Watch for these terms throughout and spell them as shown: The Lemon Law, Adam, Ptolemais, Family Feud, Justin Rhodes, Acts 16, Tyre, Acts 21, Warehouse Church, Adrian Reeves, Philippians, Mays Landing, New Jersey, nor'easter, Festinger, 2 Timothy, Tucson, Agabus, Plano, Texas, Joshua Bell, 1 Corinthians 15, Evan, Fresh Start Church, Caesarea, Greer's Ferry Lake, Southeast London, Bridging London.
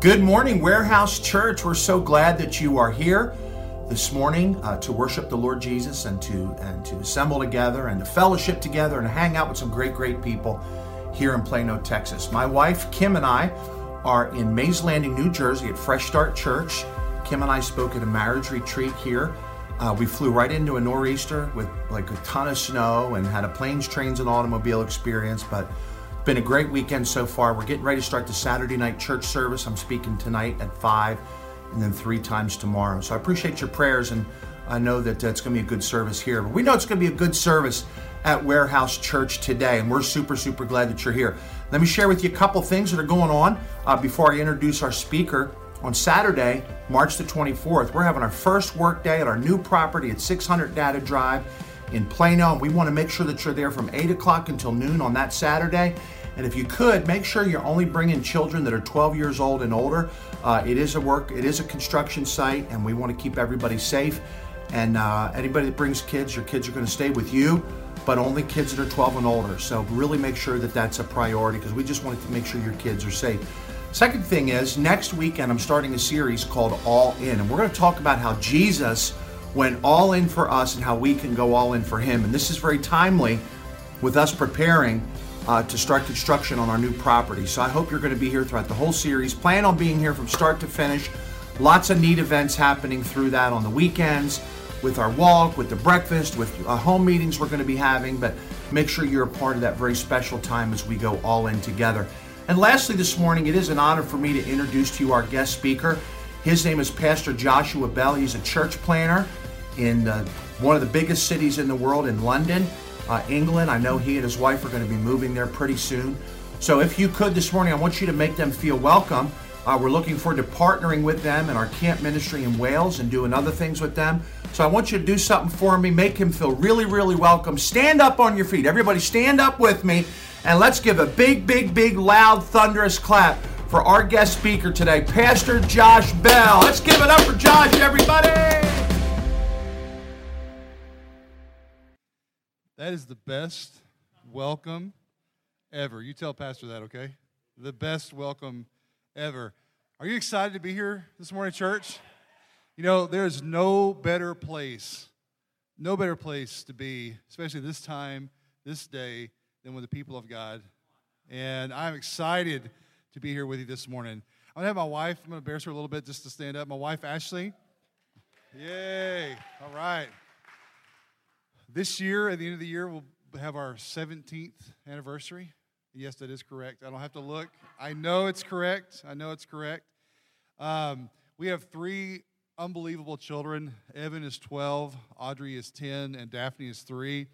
Good morning, Warehouse Church. We're so glad that you are here this morning to worship the Lord Jesus and to assemble together and to fellowship together and hang out with some great people here in Plano, Texas. My wife, Kim, and I are in Mays Landing, New Jersey at Fresh Start Church. Kim and I spoke at a marriage retreat here. We flew right into a nor'easter with like a ton of snow and had a planes, trains, and automobile experience, but been a great weekend so far. We're getting ready to start the Saturday night church service. I'm speaking tonight at 5 and then 3 times tomorrow. So I appreciate your prayers, and I know that it's going to be a good service here. But we know it's going to be a good service at Warehouse Church today, and we're super glad that you're here. Let me share with you a couple things that are going on before I introduce our speaker. On Saturday, March the 24th, we're having our first work day at our new property at 600 Data Drive in Plano, and we want to make sure that you're there from 8 o'clock until noon on that Saturday. And if you could, make sure you're only bringing children that are 12 years old and older. It is a construction site, and we want to keep everybody safe. And anybody that brings kids, your kids are going to stay with you, but only kids that are 12 and older. So really make sure that that's a priority, because we just wanted to make sure your kids are safe. Second thing is, next weekend I'm starting a series called All In, and we're going to talk about how Jesus went all in for us and how we can go all in for him. And this is very timely with us preparing to start construction on our new property. So I hope you're going to be here throughout the whole series. Plan on being here from start to finish. Lots of neat events happening through that on the weekends with our walk, with the breakfast, with home meetings we're going to be having. But make sure you're a part of that very special time as we go all in together. And lastly this morning, it is an honor for me to introduce to you our guest speaker. His name is Pastor Joshua Bell. He's a church planner in one of the biggest cities in the world, in London, England. I know he and his wife are going to be moving there pretty soon. So if you could this morning, I want you to make them feel welcome. We're looking forward to partnering with them in our camp ministry in Wales and doing other things with them. So I want you to do something for me. Make him feel really welcome. Stand up on your feet. Everybody stand up with me, and let's give a big, loud, thunderous clap for our guest speaker today, Pastor Josh Bell. Let's give it up for Josh, everybody. That is the best welcome ever. You tell Pastor that, okay? The best welcome ever. Are you excited to be here this morning, church? You know, there's no better place to be, especially this time, this day, than with the people of God. And I'm excited to be here with you this morning. I'm going to have my wife, I'm going to embarrass her a little bit just to stand up. My wife, Ashley. Yay. All right. This year, at the end of the year, we'll have our 17th anniversary. Yes, that is correct. I don't have to look. I know it's correct. We have 3 unbelievable children. Evan is 12, Audrey is 10, and Daphne is 3.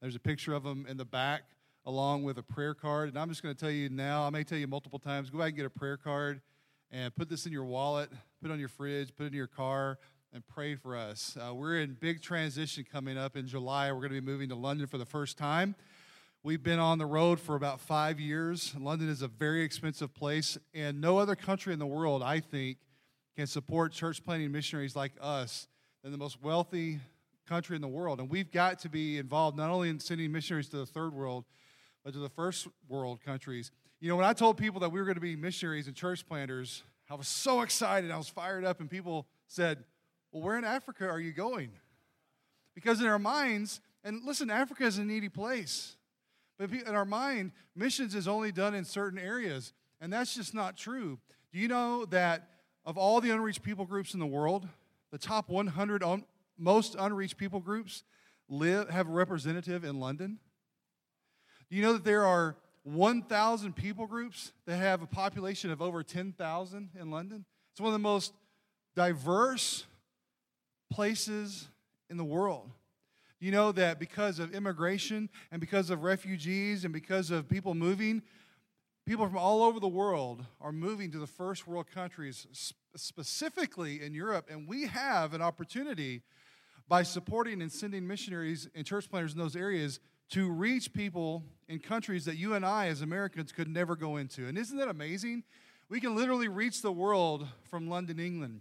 There's a picture of them in the back, along with a prayer card. And I'm just going to tell you now, I may tell you multiple times, go back and get a prayer card and put this in your wallet, put it on your fridge, put it in your car, and pray for us. We're in big transition coming up in July. We're going to be moving to London for the first time. We've been on the road for about 5 years. London is a very expensive place, and no other country in the world, I think, can support church planting missionaries like us than the most wealthy country in the world. And we've got to be involved not only in sending missionaries to the third world, but to the first world countries. You know, when I told people that we were going to be missionaries and church planters, I was so excited. I was fired up, and people said, well, where in Africa are you going? Because in our minds, and listen, Africa is a needy place. But in our mind, missions is only done in certain areas, and that's just not true. Do you know that of all the unreached people groups in the world, the top 100 most unreached people groups have a representative in London? You know that there are 1,000 people groups that have a population of over 10,000 in London? It's one of the most diverse places in the world. You know that because of immigration and because of refugees and because of people moving, people from all over the world are moving to the first world countries, specifically in Europe. And we have an opportunity by supporting and sending missionaries and church planters in those areas to reach people in countries that you and I as Americans could never go into. And isn't that amazing? We can literally reach the world from London, England.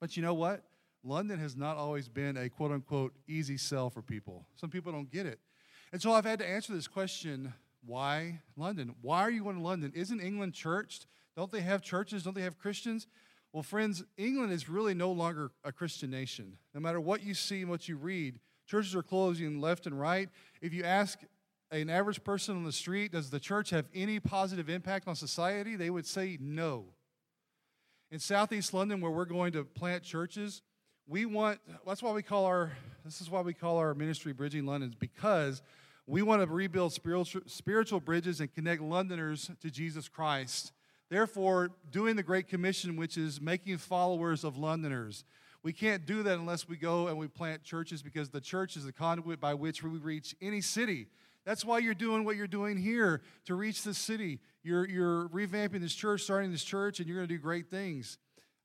But you know what? London has not always been a quote-unquote easy sell for people. Some people don't get it. And so I've had to answer this question, why London? Why are you going to London? Isn't England churched? Don't they have churches? Don't they have Christians? Well, friends, England is really no longer a Christian nation. No matter what you see and what you read, churches are closing left and right. If you ask an average person on the street, does the church have any positive impact on society? They would say no. In Southeast London, where we're going to plant churches, this is why we call our ministry Bridging London, because we want to rebuild spiritual bridges and connect Londoners to Jesus Christ. Therefore, doing the Great Commission, which is making followers of Londoners. We can't do that unless we go and we plant churches, because the church is the conduit by which we reach any city. That's why you're doing what you're doing here, to reach this city. You're revamping this church, starting this church, and you're going to do great things.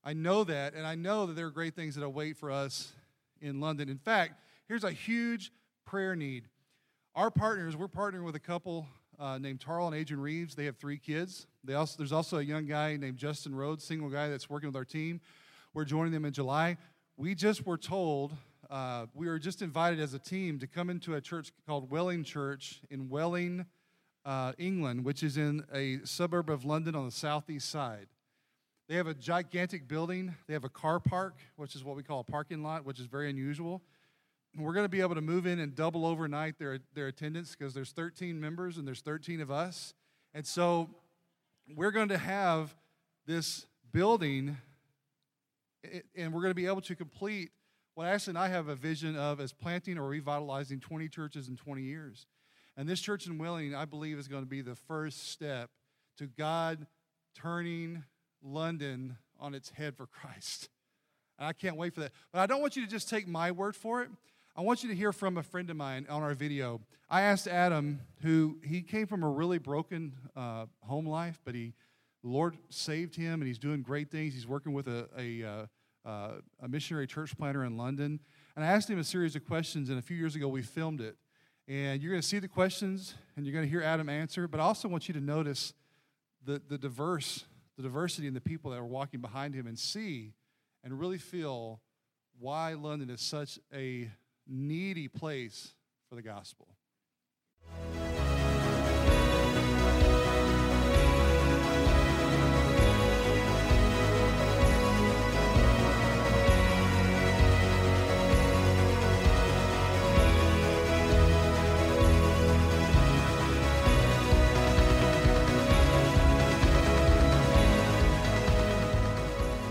I know that, and I know that there are great things that await for us in London. In fact, here's a huge prayer need. Our partners, we're partnering with a couple named Tarl and Adrian Reeves. They have 3 kids. There's also a young guy named Justin Rhodes, single guy that's working with our team. We're joining them in July. We just were told, we were just invited as a team to come into a church called Welling Church in Welling, England, which is in a suburb of London on the southeast side. They have a gigantic building. They have a car park, which is what we call a parking lot, which is very unusual. We're going to be able to move in and double overnight their attendance, because there's 13 members and there's 13 of us. And so we're going to have this building, and we're going to be able to complete what Ashley and I have a vision of as planting or revitalizing 20 churches in 20 years. And this church in Welling, I believe, is going to be the first step to God turning London on its head for Christ. And I can't wait for that. But I don't want you to just take my word for it. I want you to hear from a friend of mine on our video. I asked Adam, he came from a really broken home life, but the Lord saved him, and he's doing great things. He's working with a missionary church planter in London. And I asked him a series of questions, and a few years ago we filmed it. And you're going to see the questions, and you're going to hear Adam answer, but I also want you to notice the diversity in the people that are walking behind him, and see and really feel why London is such a needy place for the gospel.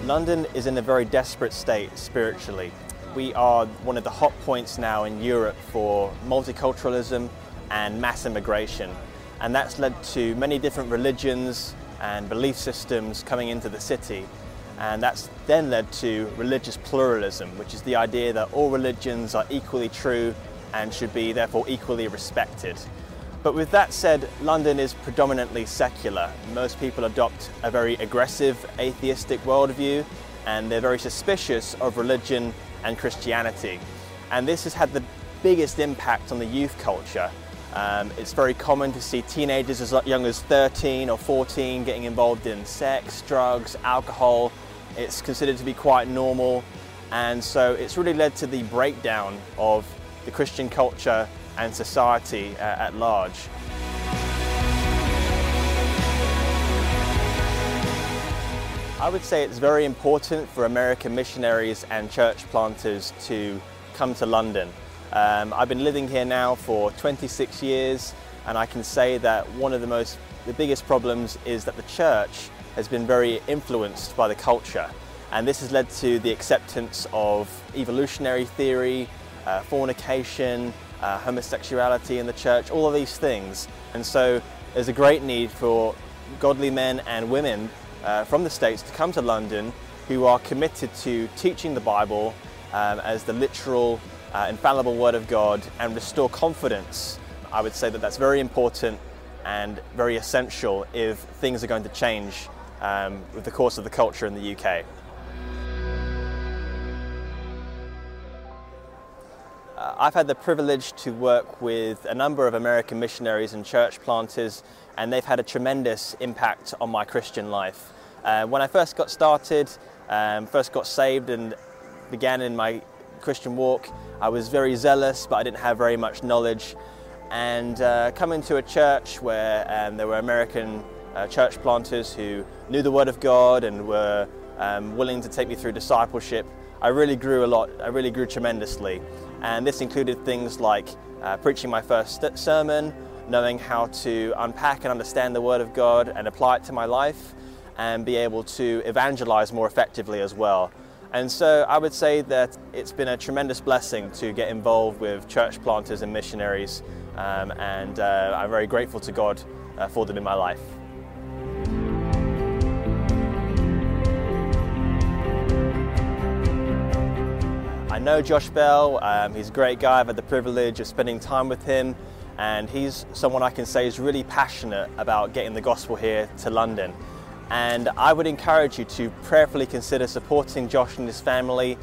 London is in a very desperate state spiritually. We are one of the hot points now in Europe for multiculturalism and mass immigration. And that's led to many different religions and belief systems coming into the city. And that's then led to religious pluralism, which is the idea that all religions are equally true and should be therefore equally respected. But with that said, London is predominantly secular. Most people adopt a very aggressive atheistic worldview, and they're very suspicious of religion and Christianity. And this has had the biggest impact on the youth culture. It's very common to see teenagers as young as 13 or 14 getting involved in sex, drugs, alcohol. It's considered to be quite normal. And so it's really led to the breakdown of the Christian culture and society at large. I would say it's very important for American missionaries and church planters to come to London. I've been living here now for 26 years, and I can say that one of the biggest problems is that the church has been very influenced by the culture, and this has led to the acceptance of evolutionary theory, fornication, homosexuality in the church, all of these things. And so there's a great need for godly men and women from the States to come to London who are committed to teaching the Bible as the literal, infallible Word of God, and restore confidence. I would say that that's very important and very essential if things are going to change with the course of the culture in the UK. I've had the privilege to work with a number of American missionaries and church planters, and they've had a tremendous impact on my Christian life. When I first got started, first got saved and began in my Christian walk, I was very zealous, but I didn't have very much knowledge. And coming to a church where there were American church planters who knew the Word of God and were willing to take me through discipleship. I really grew a lot. I really grew tremendously, and this included things like preaching my first sermon, knowing how to unpack and understand the Word of God and apply it to my life, and be able to evangelize more effectively as well. And so I would say that it's been a tremendous blessing to get involved with church planters and missionaries, and I'm very grateful to God for them in my life. I know Josh Bell, he's a great guy. I've had the privilege of spending time with him, and he's someone I can say is really passionate about getting the gospel here to London. And I would encourage you to prayerfully consider supporting Josh and his family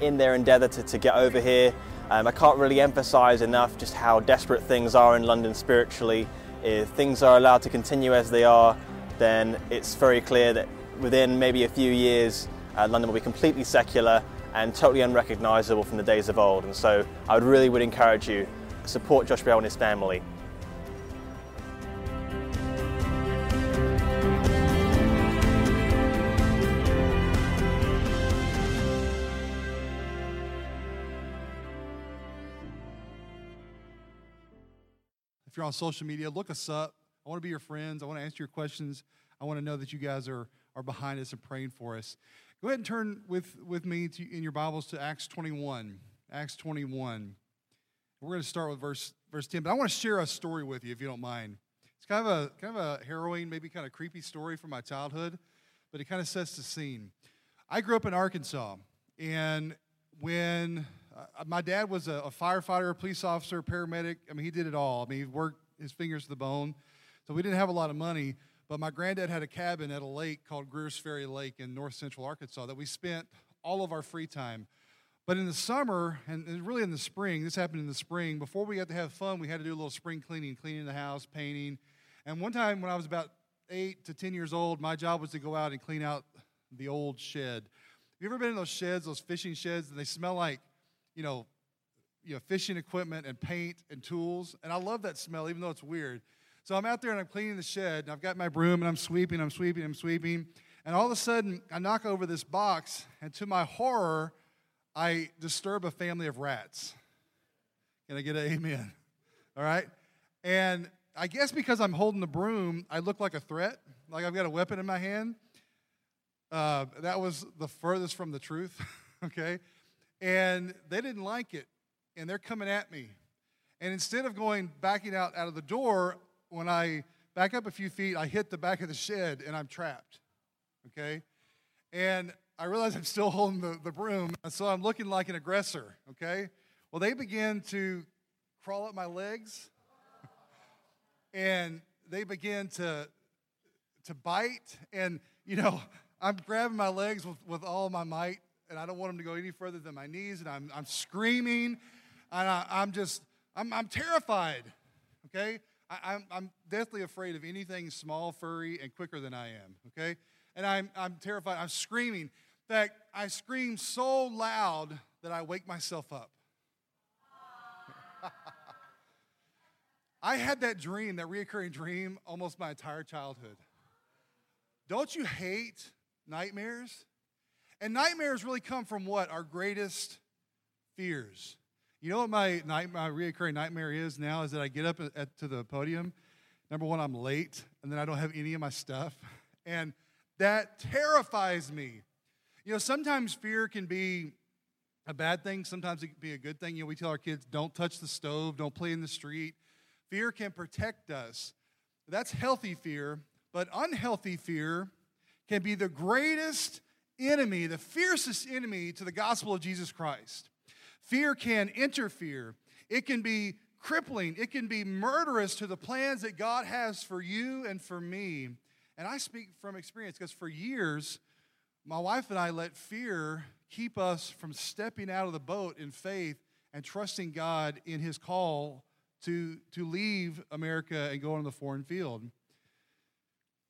in their endeavour to get over here. I can't really emphasise enough just how desperate things are in London spiritually. If things are allowed to continue as they are, then it's very clear that within maybe a few years, London will be completely secular and totally unrecognisable from the days of old. And so I really would encourage you, support Josh Bell and his family. If you're on social media, look us up. I want to be your friends. I want to answer your questions. I want to know that you guys are behind us and praying for us. Go ahead and turn with me in your Bibles to Acts 21. Acts 21. We're going to start with verse 10, but I want to share a story with you, if you don't mind. It's kind of a harrowing, maybe kind of creepy story from my childhood, but it kind of sets the scene. I grew up in Arkansas, and when my dad was a firefighter, a police officer, a paramedic. I mean, he did it all. I mean, he worked his fingers to the bone. So we didn't have a lot of money, but my granddad had a cabin at a lake called Greer's Ferry Lake in north central Arkansas that we spent all of our free time. But in the summer, and really in the spring, this happened in the spring, before we got to have fun, we had to do a little spring cleaning the house, painting. And one time when I was about 8 to 10 years old, my job was to go out and clean out the old shed. Have you ever been in those sheds, those fishing sheds, and they smell like, you know, fishing equipment and paint and tools? And I love that smell, even though it's weird. So I'm out there and I'm cleaning the shed, and I've got my broom, and I'm sweeping. And all of a sudden, I knock over this box, and to my horror, I disturb a family of rats. Can I get an amen? All right? And I guess because I'm holding the broom, I look like a threat, like I've got a weapon in my hand. That was the furthest from the truth, okay? And they didn't like it, and they're coming at me. And instead of backing out of the door, when I back up a few feet, I hit the back of the shed, and I'm trapped, okay? And I realize I'm still holding the broom, so I'm looking like an aggressor, okay? Well, they begin to crawl up my legs, and they begin to bite, and, you know, I'm grabbing my legs with all my might, and I don't want them to go any further than my knees, and I'm screaming, and I'm terrified, okay? I'm deathly afraid of anything small, furry, and quicker than I am, okay? And I'm terrified. I'm screaming. In fact, I scream so loud that I wake myself up. I had that dream, that reoccurring dream, almost my entire childhood. Don't you hate nightmares? And nightmares really come from what? Our greatest fears. You know what my reoccurring nightmare is now, is that I get up to the podium. Number one, I'm late, and then I don't have any of my stuff. And that terrifies me. You know, sometimes fear can be a bad thing. Sometimes it can be a good thing. You know, we tell our kids, don't touch the stove, don't play in the street. Fear can protect us. That's healthy fear. But unhealthy fear can be the greatest enemy, the fiercest enemy to the gospel of Jesus Christ. Fear can interfere. It can be crippling. It can be murderous to the plans that God has for you and for me. And I speak from experience, because for years, my wife and I let fear keep us from stepping out of the boat in faith and trusting God in his call to leave America and go into the foreign field.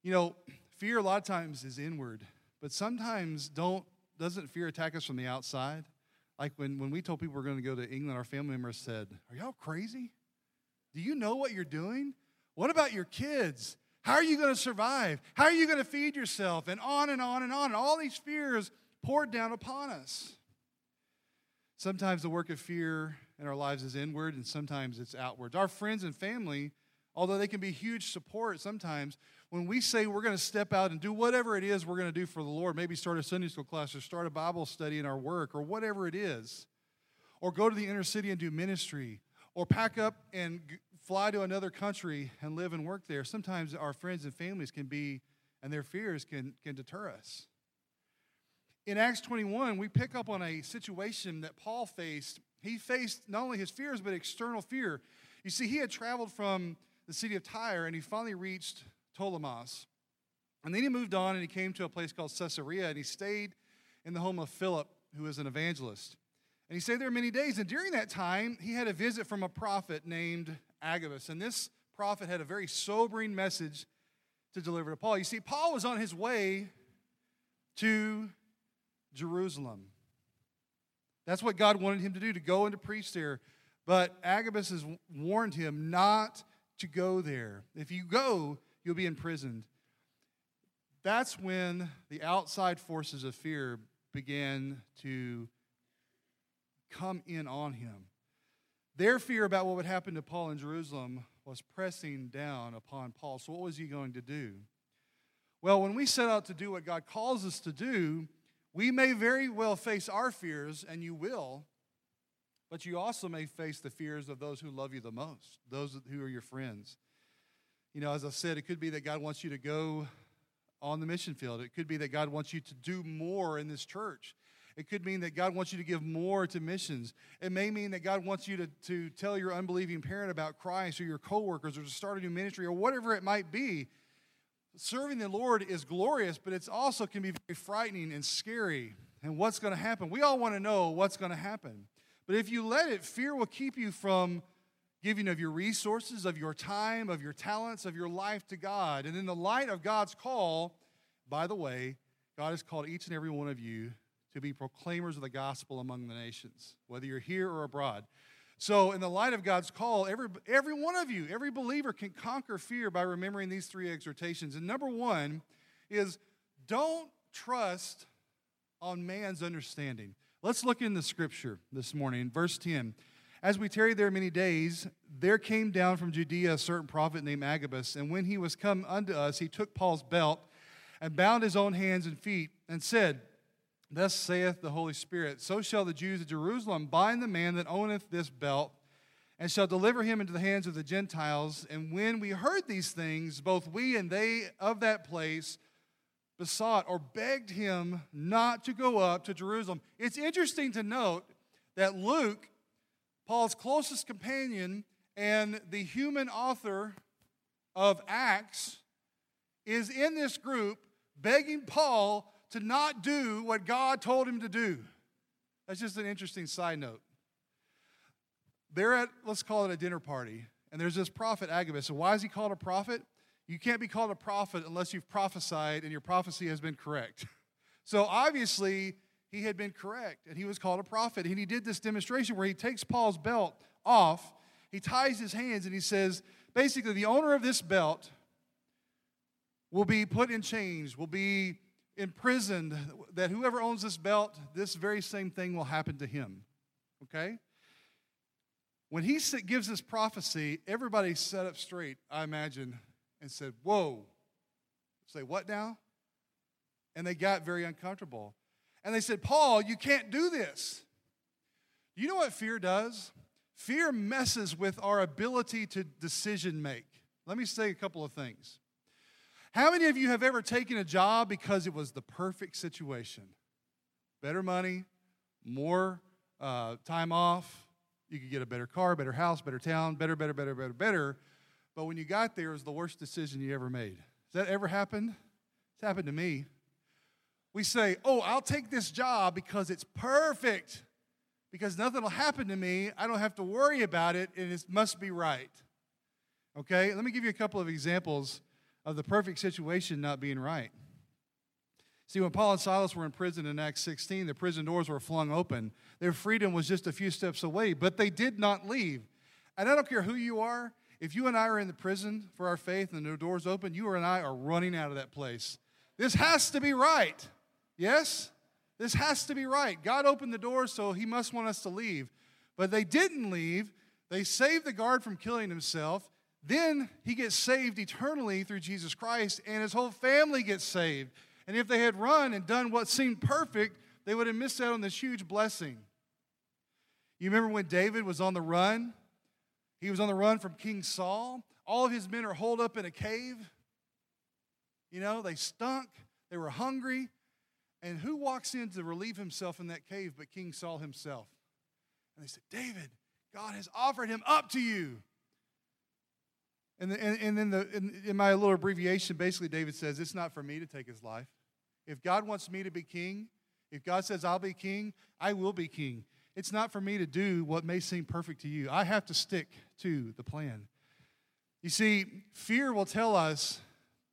You know, fear a lot of times is inward, but sometimes doesn't fear attack us from the outside? Like when we told people we're going to go to England, our family members said, "Are y'all crazy? Do you know what you're doing? What about your kids? How are you going to survive? How are you going to feed yourself? And on and on and on. And all these fears poured down upon us. Sometimes the work of fear in our lives is inward, and sometimes it's outward. Our friends and family, although they can be huge support sometimes, when we say we're going to step out and do whatever it is we're going to do for the Lord, maybe start a Sunday school class or start a Bible study in our work or whatever it is, or go to the inner city and do ministry, or pack up and fly to another country and live and work there, sometimes our friends and families can be, and their fears can deter us. In Acts 21, we pick up on a situation that Paul faced. He faced not only his fears, but external fear. You see, he had traveled from the city of Tyre, and he finally reached Ptolemais. And then he moved on, and he came to a place called Caesarea, and he stayed in the home of Philip, who was an evangelist. And he stayed there many days, and during that time, he had a visit from a prophet named Agabus. And this prophet had a very sobering message to deliver to Paul. You see, Paul was on his way to Jerusalem. That's what God wanted him to do, to go and to preach there. But Agabus has warned him not to go there. If you go, you'll be imprisoned. That's when the outside forces of fear began to come in on him. Their fear about what would happen to Paul in Jerusalem was pressing down upon Paul. So what was he going to do? Well, when we set out to do what God calls us to do, we may very well face our fears, and you will, but you also may face the fears of those who love you the most, those who are your friends. You know, as I said, it could be that God wants you to go on the mission field. It could be that God wants you to do more in this church. It could mean that God wants you to give more to missions. It may mean that God wants you to tell your unbelieving parent about Christ, or your coworkers, or to start a new ministry, or whatever it might be. Serving the Lord is glorious, but it also can be very frightening and scary. And what's going to happen? We all want to know what's going to happen. But if you let it, fear will keep you from giving of your resources, of your time, of your talents, of your life to God. And in the light of God's call, by the way, God has called each and every one of you to be proclaimers of the gospel among the nations, whether you're here or abroad. So in the light of God's call, every one of you, every believer can conquer fear by remembering these three exhortations. And number one is, don't trust on man's understanding. Let's look in the scripture this morning, verse 10. As we tarried there many days, there came down from Judea a certain prophet named Agabus, and when he was come unto us, he took Paul's belt and bound his own hands and feet and said, Thus saith the Holy Spirit, so shall the Jews of Jerusalem bind the man that owneth this belt, and shall deliver him into the hands of the Gentiles. And when we heard these things, both we and they of that place besought or begged him not to go up to Jerusalem. It's interesting to note that Luke, Paul's closest companion and the human author of Acts, is in this group begging Paul to not do what God told him to do. That's just an interesting side note. They're at, let's call it a dinner party, and there's this prophet Agabus. So why is he called a prophet? You can't be called a prophet unless you've prophesied and your prophecy has been correct. So obviously he had been correct, and he was called a prophet. And he did this demonstration where he takes Paul's belt off, he ties his hands, and he says, basically, the owner of this belt will be put in chains, will be imprisoned, that whoever owns this belt, this very same thing will happen to him. Okay? When he gives this prophecy, everybody sat up straight, I imagine, and said, whoa. Say, what now? And they got very uncomfortable. And they said, Paul, you can't do this. You know what fear does? Fear messes with our ability to decision make. Let me say a couple of things. How many of you have ever taken a job because it was the perfect situation? Better money, more time off. You could get a better car, better house, better town, better. But when you got there, it was the worst decision you ever made. Has that ever happened? It's happened to me. We say, oh, I'll take this job because it's perfect, because nothing will happen to me. I don't have to worry about it, and it must be right. Okay, let me give you a couple of examples of the perfect situation not being right. See, when Paul and Silas were in prison in Acts 16, the prison doors were flung open. Their freedom was just a few steps away, but they did not leave. And I don't care who you are, If you and I are in the prison for our faith and the door's open, you and I are running out of that place. This has to be right. Yes? This has to be right. God opened the door, so he must want us to leave. But they didn't leave. They saved the guard from killing himself. Then he gets saved eternally through Jesus Christ, and his whole family gets saved. And if they had run and done what seemed perfect, they would have missed out on this huge blessing. You remember when David was on the run? He was on the run from King Saul. All of his men are holed up in a cave. You know, they stunk. They were hungry. And who walks in to relieve himself in that cave but King Saul himself? And they said, David, God has offered him up to you. And then in my little abbreviation, basically David says, it's not for me to take his life. If God wants me to be king, if God says I'll be king, I will be king. It's not for me to do what may seem perfect to you. I have to stick to the plan. You see, fear will tell us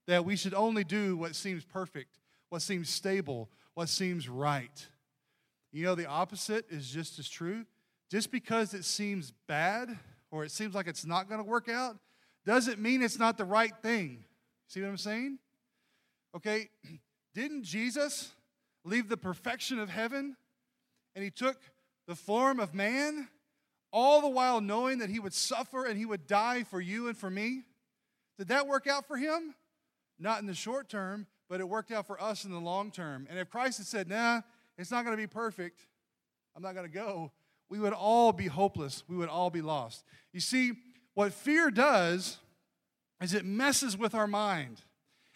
that we should only do what seems perfect, what seems stable, what seems right. You know, the opposite is just as true. Just because it seems bad or it seems like it's not going to work out doesn't mean it's not the right thing. See what I'm saying? Okay, didn't Jesus leave the perfection of heaven and he took the form of man, all the while knowing that he would suffer and he would die for you and for me? Did that work out for him? Not in the short term, but it worked out for us in the long term. And if Christ had said, nah, it's not going to be perfect, I'm not going to go, we would all be hopeless. We would all be lost. You see, what fear does is it messes with our mind.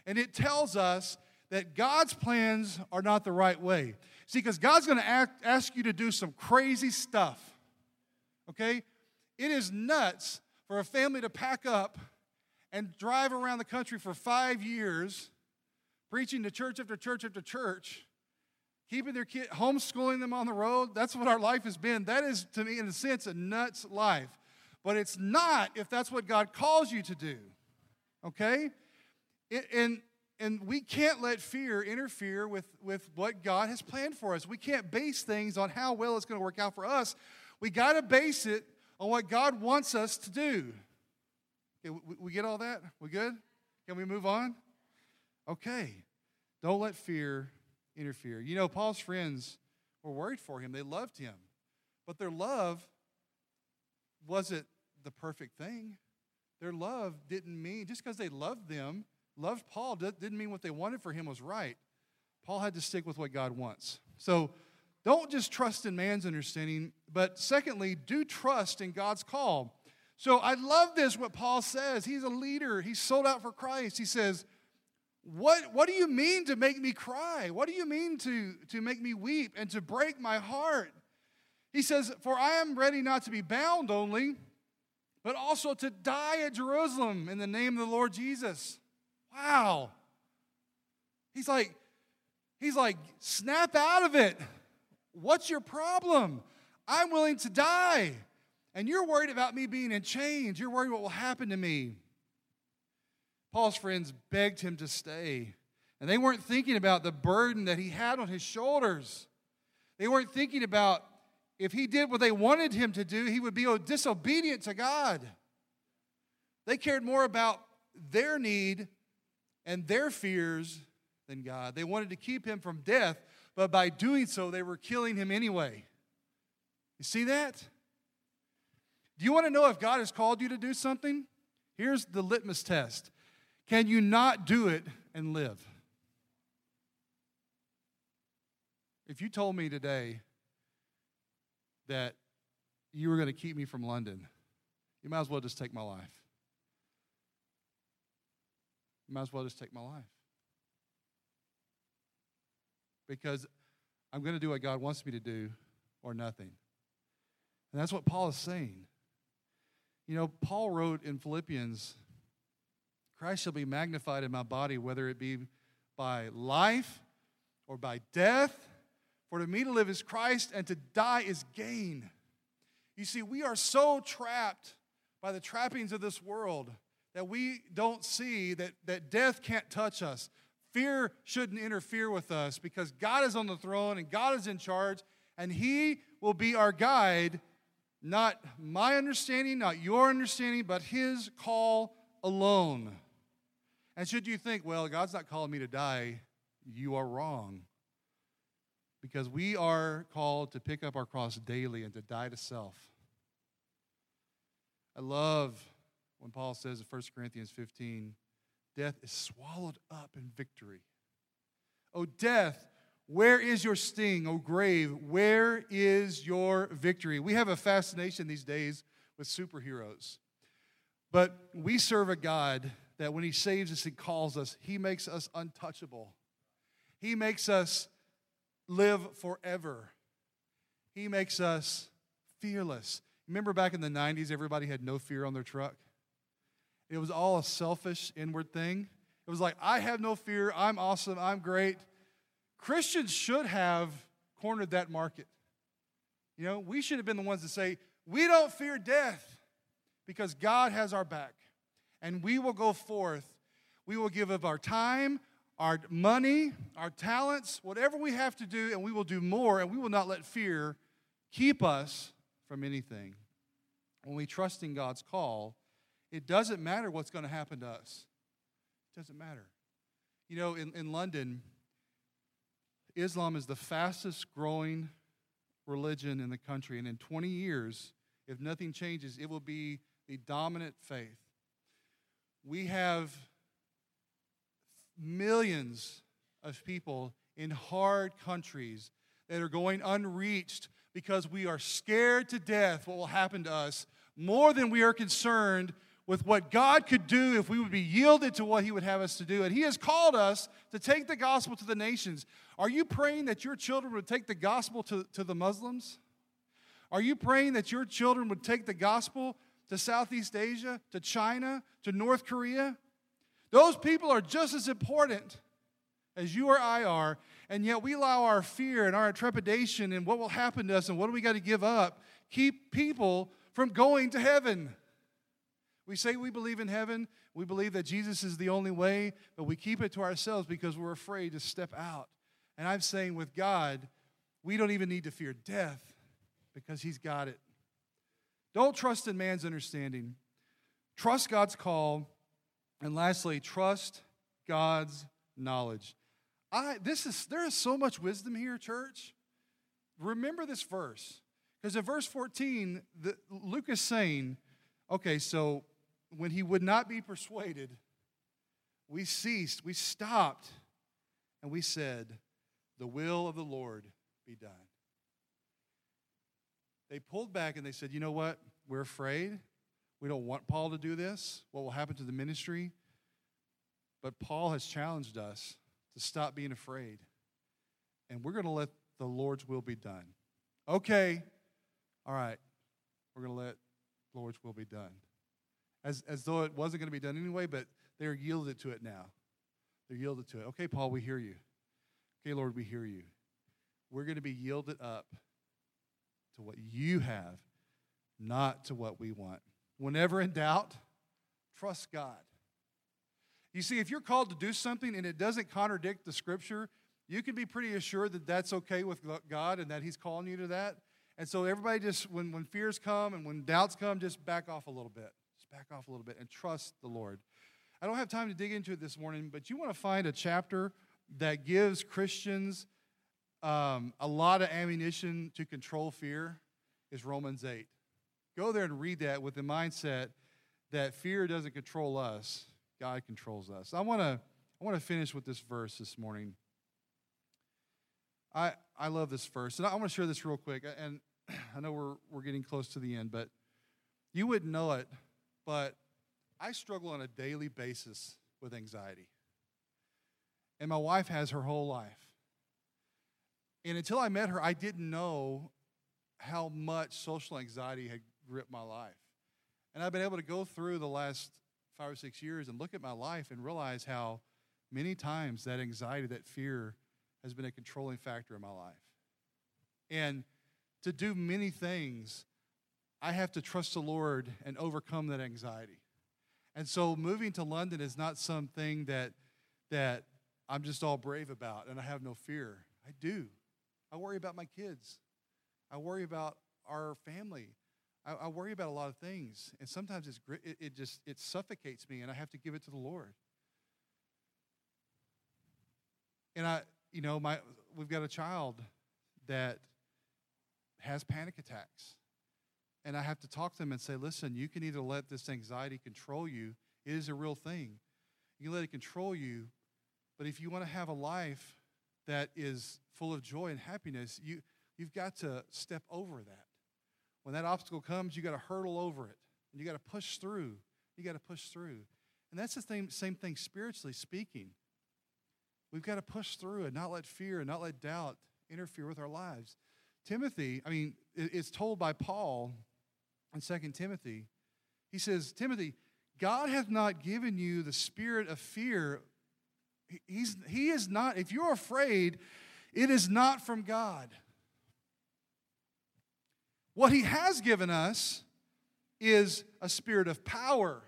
And it tells us that God's plans are not the right way. See, because God's going to ask you to do some crazy stuff, okay? It is nuts for a family to pack up and drive around the country for 5 years preaching to church after church after church, keeping their kids, homeschooling them on the road. That's what our life has been. That is, to me, in a sense, a nuts life. But it's not if that's what God calls you to do, okay? And we can't let fear interfere with what God has planned for us. We can't base things on how well it's going to work out for us. We got to base it on what God wants us to do. Okay, we get all that? We good? Can we move on? Okay, don't let fear interfere. You know, Paul's friends were worried for him. They loved him. But their love wasn't the perfect thing. Their love didn't mean, just because they loved them, loved Paul, didn't mean what they wanted for him was right. Paul had to stick with what God wants. So don't just trust in man's understanding, but secondly, do trust in God's call. So I love this, what Paul says. He's a leader. He's sold out for Christ. He says, What do you mean to make me cry? What do you mean to make me weep and to break my heart? He says, for I am ready not to be bound only, but also to die at Jerusalem in the name of the Lord Jesus. Wow. He's like, snap out of it. What's your problem? I'm willing to die. And you're worried about me being in chains. You're worried what will happen to me. Paul's friends begged him to stay, and they weren't thinking about the burden that he had on his shoulders. They weren't thinking about if he did what they wanted him to do, he would be disobedient to God. They cared more about their need and their fears than God. They wanted to keep him from death, but by doing so, they were killing him anyway. You see that? Do you want to know if God has called you to do something? Here's the litmus test. Can you not do it and live? If you told me today that you were going to keep me from London, you might as well just take my life. Because I'm going to do what God wants me to do or nothing. And that's what Paul is saying. You know, Paul wrote in Philippians, Christ shall be magnified in my body, whether it be by life or by death. For to me to live is Christ, and to die is gain. You see, we are so trapped by the trappings of this world that we don't see that death can't touch us. Fear shouldn't interfere with us because God is on the throne and God is in charge, and he will be our guide, Not my understanding, not your understanding, but his call alone. And should you think, well, God's not calling me to die, you are wrong. Because we are called to pick up our cross daily and to die to self. I love when Paul says in 1 Corinthians 15, death is swallowed up in victory. O death, where is your sting? O grave, where is your victory? We have a fascination these days with superheroes. But we serve a God that when he saves us and calls us, he makes us untouchable. He makes us live forever. He makes us fearless. Remember back in the 90s, everybody had no fear on their truck? It was all a selfish inward thing. It was like, I have no fear, I'm awesome, I'm great. Christians should have cornered that market. You know, we should have been the ones that say, we don't fear death because God has our back. And we will go forth. We will give of our time, our money, our talents, whatever we have to do, and we will do more, and we will not let fear keep us from anything. When we trust in God's call, it doesn't matter what's going to happen to us. It doesn't matter. You know, in London, Islam is the fastest growing religion in the country, and in 20 years, if nothing changes, it will be the dominant faith. We have millions of people in hard countries that are going unreached because we are scared to death what will happen to us more than we are concerned with what God could do if we would be yielded to what he would have us to do. And he has called us to take the gospel to the nations. Are you praying that your children would take the gospel to the Muslims? Are you praying that your children would take the gospel to Southeast Asia, to China, to North Korea? Those people are just as important as you or I are, and yet we allow our fear and our trepidation and what will happen to us and what do we got to give up keep people from going to heaven. We say we believe in heaven, we believe that Jesus is the only way, but we keep it to ourselves because we're afraid to step out. And I'm saying with God, we don't even need to fear death because he's got it. Don't trust in man's understanding. Trust God's call. And lastly, trust God's knowledge. There is so much wisdom here, church. Remember this verse. Because in verse 14, Luke is saying, okay, so when he would not be persuaded, we ceased, we stopped, and we said, the will of the Lord be done. They pulled back and they said, you know what? We're afraid. We don't want Paul to do this. What will happen to the ministry? But Paul has challenged us to stop being afraid. And we're going to let the Lord's will be done. Okay. All right. We're going to let the Lord's will be done. As though it wasn't going to be done anyway, but they're yielded to it now. They're yielded to it. Okay, Paul, we hear you. Okay, Lord, we hear you. We're going to be yielded up to what you have, not to what we want. Whenever in doubt, trust God. You see, if you're called to do something and it doesn't contradict the Scripture, you can be pretty assured that that's okay with God and that he's calling you to that. And so everybody just, when fears come and when doubts come, just back off a little bit. Just back off a little bit and trust the Lord. I don't have time to dig into it this morning, but you want to find a chapter that gives Christians a lot of ammunition to control fear is Romans 8. Go there and read that with the mindset that fear doesn't control us, God controls us. I want to finish with this verse this morning. I love this verse, and I want to share this real quick. And I know we're getting close to the end, but you wouldn't know it, but I struggle on a daily basis with anxiety. And my wife has her whole life. And until I met her, I didn't know how much social anxiety had gripped my life. And I've been able to go through the last 5 or 6 years and look at my life and realize how many times that anxiety, that fear has been a controlling factor in my life. And to do many things, I have to trust the Lord and overcome that anxiety. And so moving to London is not something that I'm just all brave about and I have no fear. I do. I worry about my kids. I worry about our family. I worry about a lot of things, and sometimes it suffocates me, and I have to give it to the Lord. And we've got a child that has panic attacks, and I have to talk to them and say, listen, you can either let this anxiety control you. It is a real thing. You can let it control you, but if you want to have a life that is full of joy and happiness, you've got to step over that. When that obstacle comes, you got to hurdle over it, and you got to push through. You got to push through. And that's the same thing spiritually speaking. We've got to push through and not let fear and not let doubt interfere with our lives. It's told by Paul in 2 Timothy. He says, Timothy, God hath not given you the spirit of fear. He is not, if you're afraid, it is not from God. What he has given us is a spirit of power.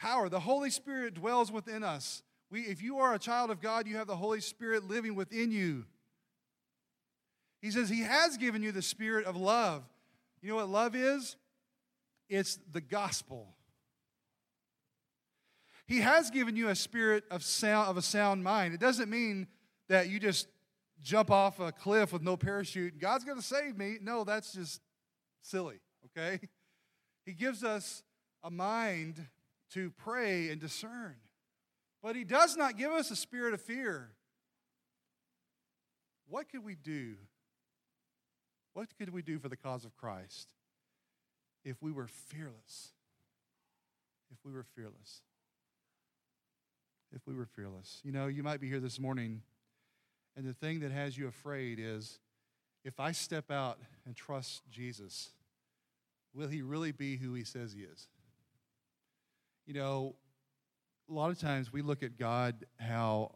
Power. The Holy Spirit dwells within us. If you are a child of God, you have the Holy Spirit living within you. He says he has given you the spirit of love. You know what love is? It's the gospel. He has given you a spirit of a sound mind. It doesn't mean that you just jump off a cliff with no parachute. God's going to save me. No, that's just silly, okay? He gives us a mind to pray and discern. But he does not give us a spirit of fear. What could we do? What could we do for the cause of Christ if we were fearless? If we were fearless. If we were fearless. You know, you might be here this morning, and the thing that has you afraid is, if I step out and trust Jesus, will he really be who he says he is? You know, a lot of times we look at God how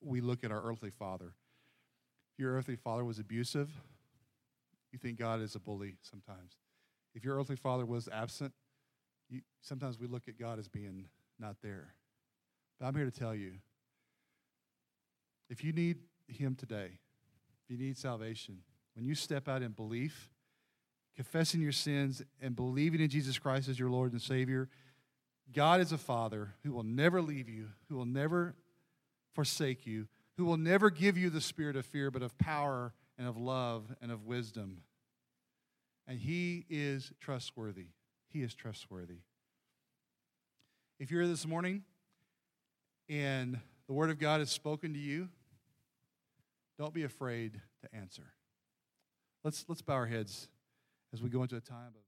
we look at our earthly father. If your earthly father was abusive, you think God is a bully sometimes. If your earthly father was absent, sometimes we look at God as being not there. But I'm here to tell you, if you need him today, if you need salvation, when you step out in belief, confessing your sins and believing in Jesus Christ as your Lord and Savior, God is a father who will never leave you, who will never forsake you, who will never give you the spirit of fear, but of power and of love and of wisdom. And he is trustworthy. He is trustworthy. If you're here this morning and the word of God has spoken to you, don't be afraid to answer. Let's bow our heads as we go into a time of